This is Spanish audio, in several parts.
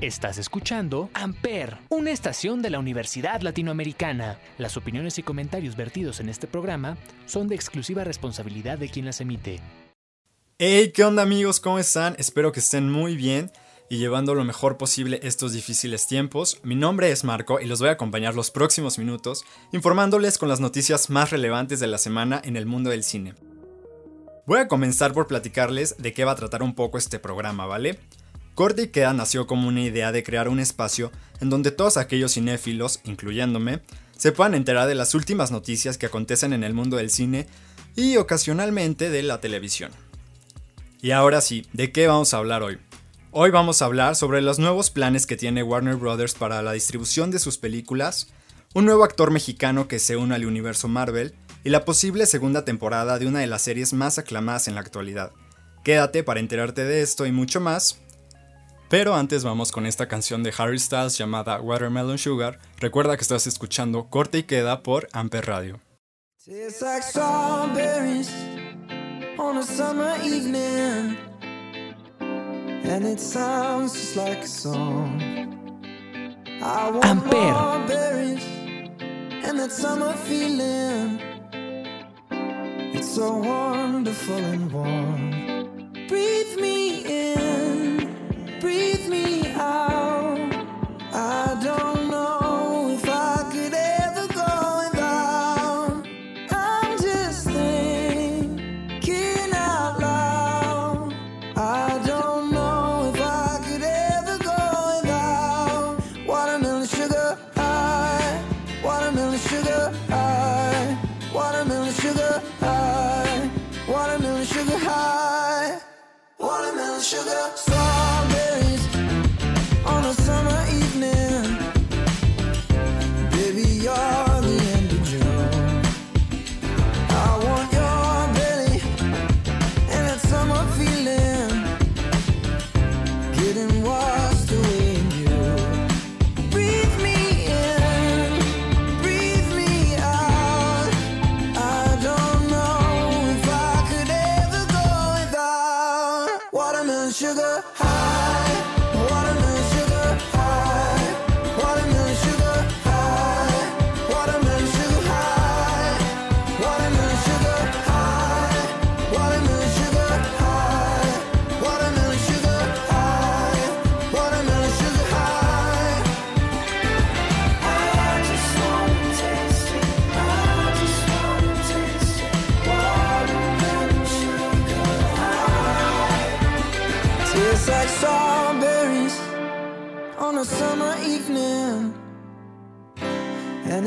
Estás escuchando Amper, una estación de la Universidad Latinoamericana. Las opiniones y comentarios vertidos en este programa son de exclusiva responsabilidad de quien las emite. Hey, ¿qué onda amigos? ¿Cómo están? Espero que estén muy bien y llevando lo mejor posible estos difíciles tiempos. Mi nombre es Marco y los voy a acompañar los próximos minutos informándoles con las noticias más relevantes de la semana en el mundo del cine. Voy a comenzar por platicarles de qué va a tratar un poco este programa, ¿vale? Corta y Queda nació como una idea de crear un espacio en donde todos aquellos cinéfilos, incluyéndome, se puedan enterar de las últimas noticias que acontecen en el mundo del cine y ocasionalmente de la televisión. Y ahora sí, ¿de qué vamos a hablar hoy? Hoy vamos a hablar sobre los nuevos planes que tiene Warner Brothers para la distribución de sus películas, un nuevo actor mexicano que se une al universo Marvel y la posible segunda temporada de una de las series más aclamadas en la actualidad. Quédate para enterarte de esto y mucho más, pero antes vamos con esta canción de Harry Styles llamada Watermelon Sugar. Recuerda que estás escuchando Corte y Queda por Amper Radio. Tastes like strawberries on a summer evening, and it sounds just like a song. I want more berries and that summer feeling. It's so wonderful and warm. Breathe me in, breathe me out. I don't know if I could ever go without. I'm just thinking out loud. I don't know if I could ever go without. Watermelon sugar high, watermelon sugar high, watermelon sugar high, watermelon sugar high, watermelon sugar strawberries on a summer evening. Baby, you're the end of June. I want your belly and that summer feeling, getting washed away in you. Breathe me in, breathe me out. I don't know if I could ever go without. Watermelon sugar high, watermelon sugar high, watermelon sugar high, watermelon sugar high, watermelon sugar high, watermelon sugar high, watermelon sugar high, watermelon sugar high. I just wanna taste it. I just wanna taste it. Watermelon sugar high. Tastes like strawberries on a summer evening, and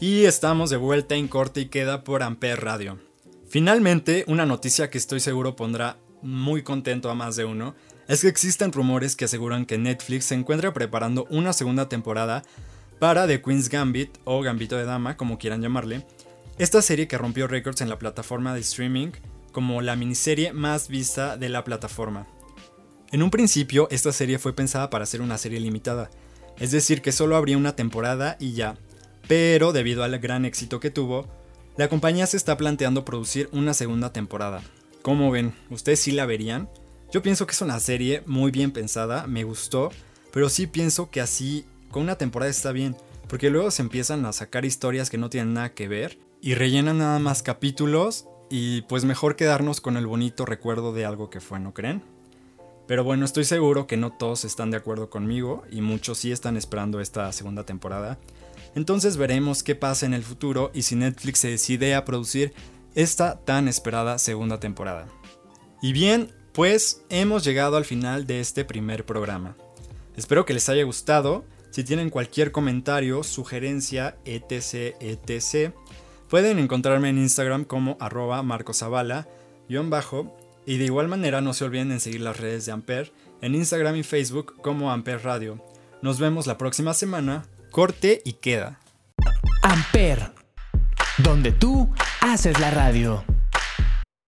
Y estamos de vuelta en Corte y Queda por Amper Radio. Finalmente, una noticia que estoy seguro pondrá muy contento a más de uno, es que existen rumores que aseguran que Netflix se encuentra preparando una segunda temporada para The Queen's Gambit, o Gambito de Dama, como quieran llamarle, esta serie que rompió récords en la plataforma de streaming como la miniserie más vista de la plataforma. En un principio, esta serie fue pensada para ser una serie limitada, es decir, que solo habría una temporada y ya, pero debido al gran éxito que tuvo, la compañía se está planteando producir una segunda temporada. ¿Cómo ven? ¿Ustedes sí la verían? Yo pienso que es una serie muy bien pensada, me gustó, pero sí pienso que así con una temporada está bien, porque luego se empiezan a sacar historias que no tienen nada que ver y rellenan nada más capítulos y pues mejor quedarnos con el bonito recuerdo de algo que fue, ¿no creen? Pero bueno, estoy seguro que no todos están de acuerdo conmigo y muchos sí están esperando esta segunda temporada. Entonces veremos qué pasa en el futuro y si Netflix se decide a producir esta tan esperada segunda temporada. Y bien, pues hemos llegado al final de este primer programa. Espero que les haya gustado. Si tienen cualquier comentario, sugerencia, etc, etc, pueden encontrarme en Instagram como @marcosavala_, y de igual manera no se olviden en seguir las redes de Amper en Instagram y Facebook como Amper Radio. Nos vemos la próxima semana. Corte y Queda. Amper, donde tú haces la radio.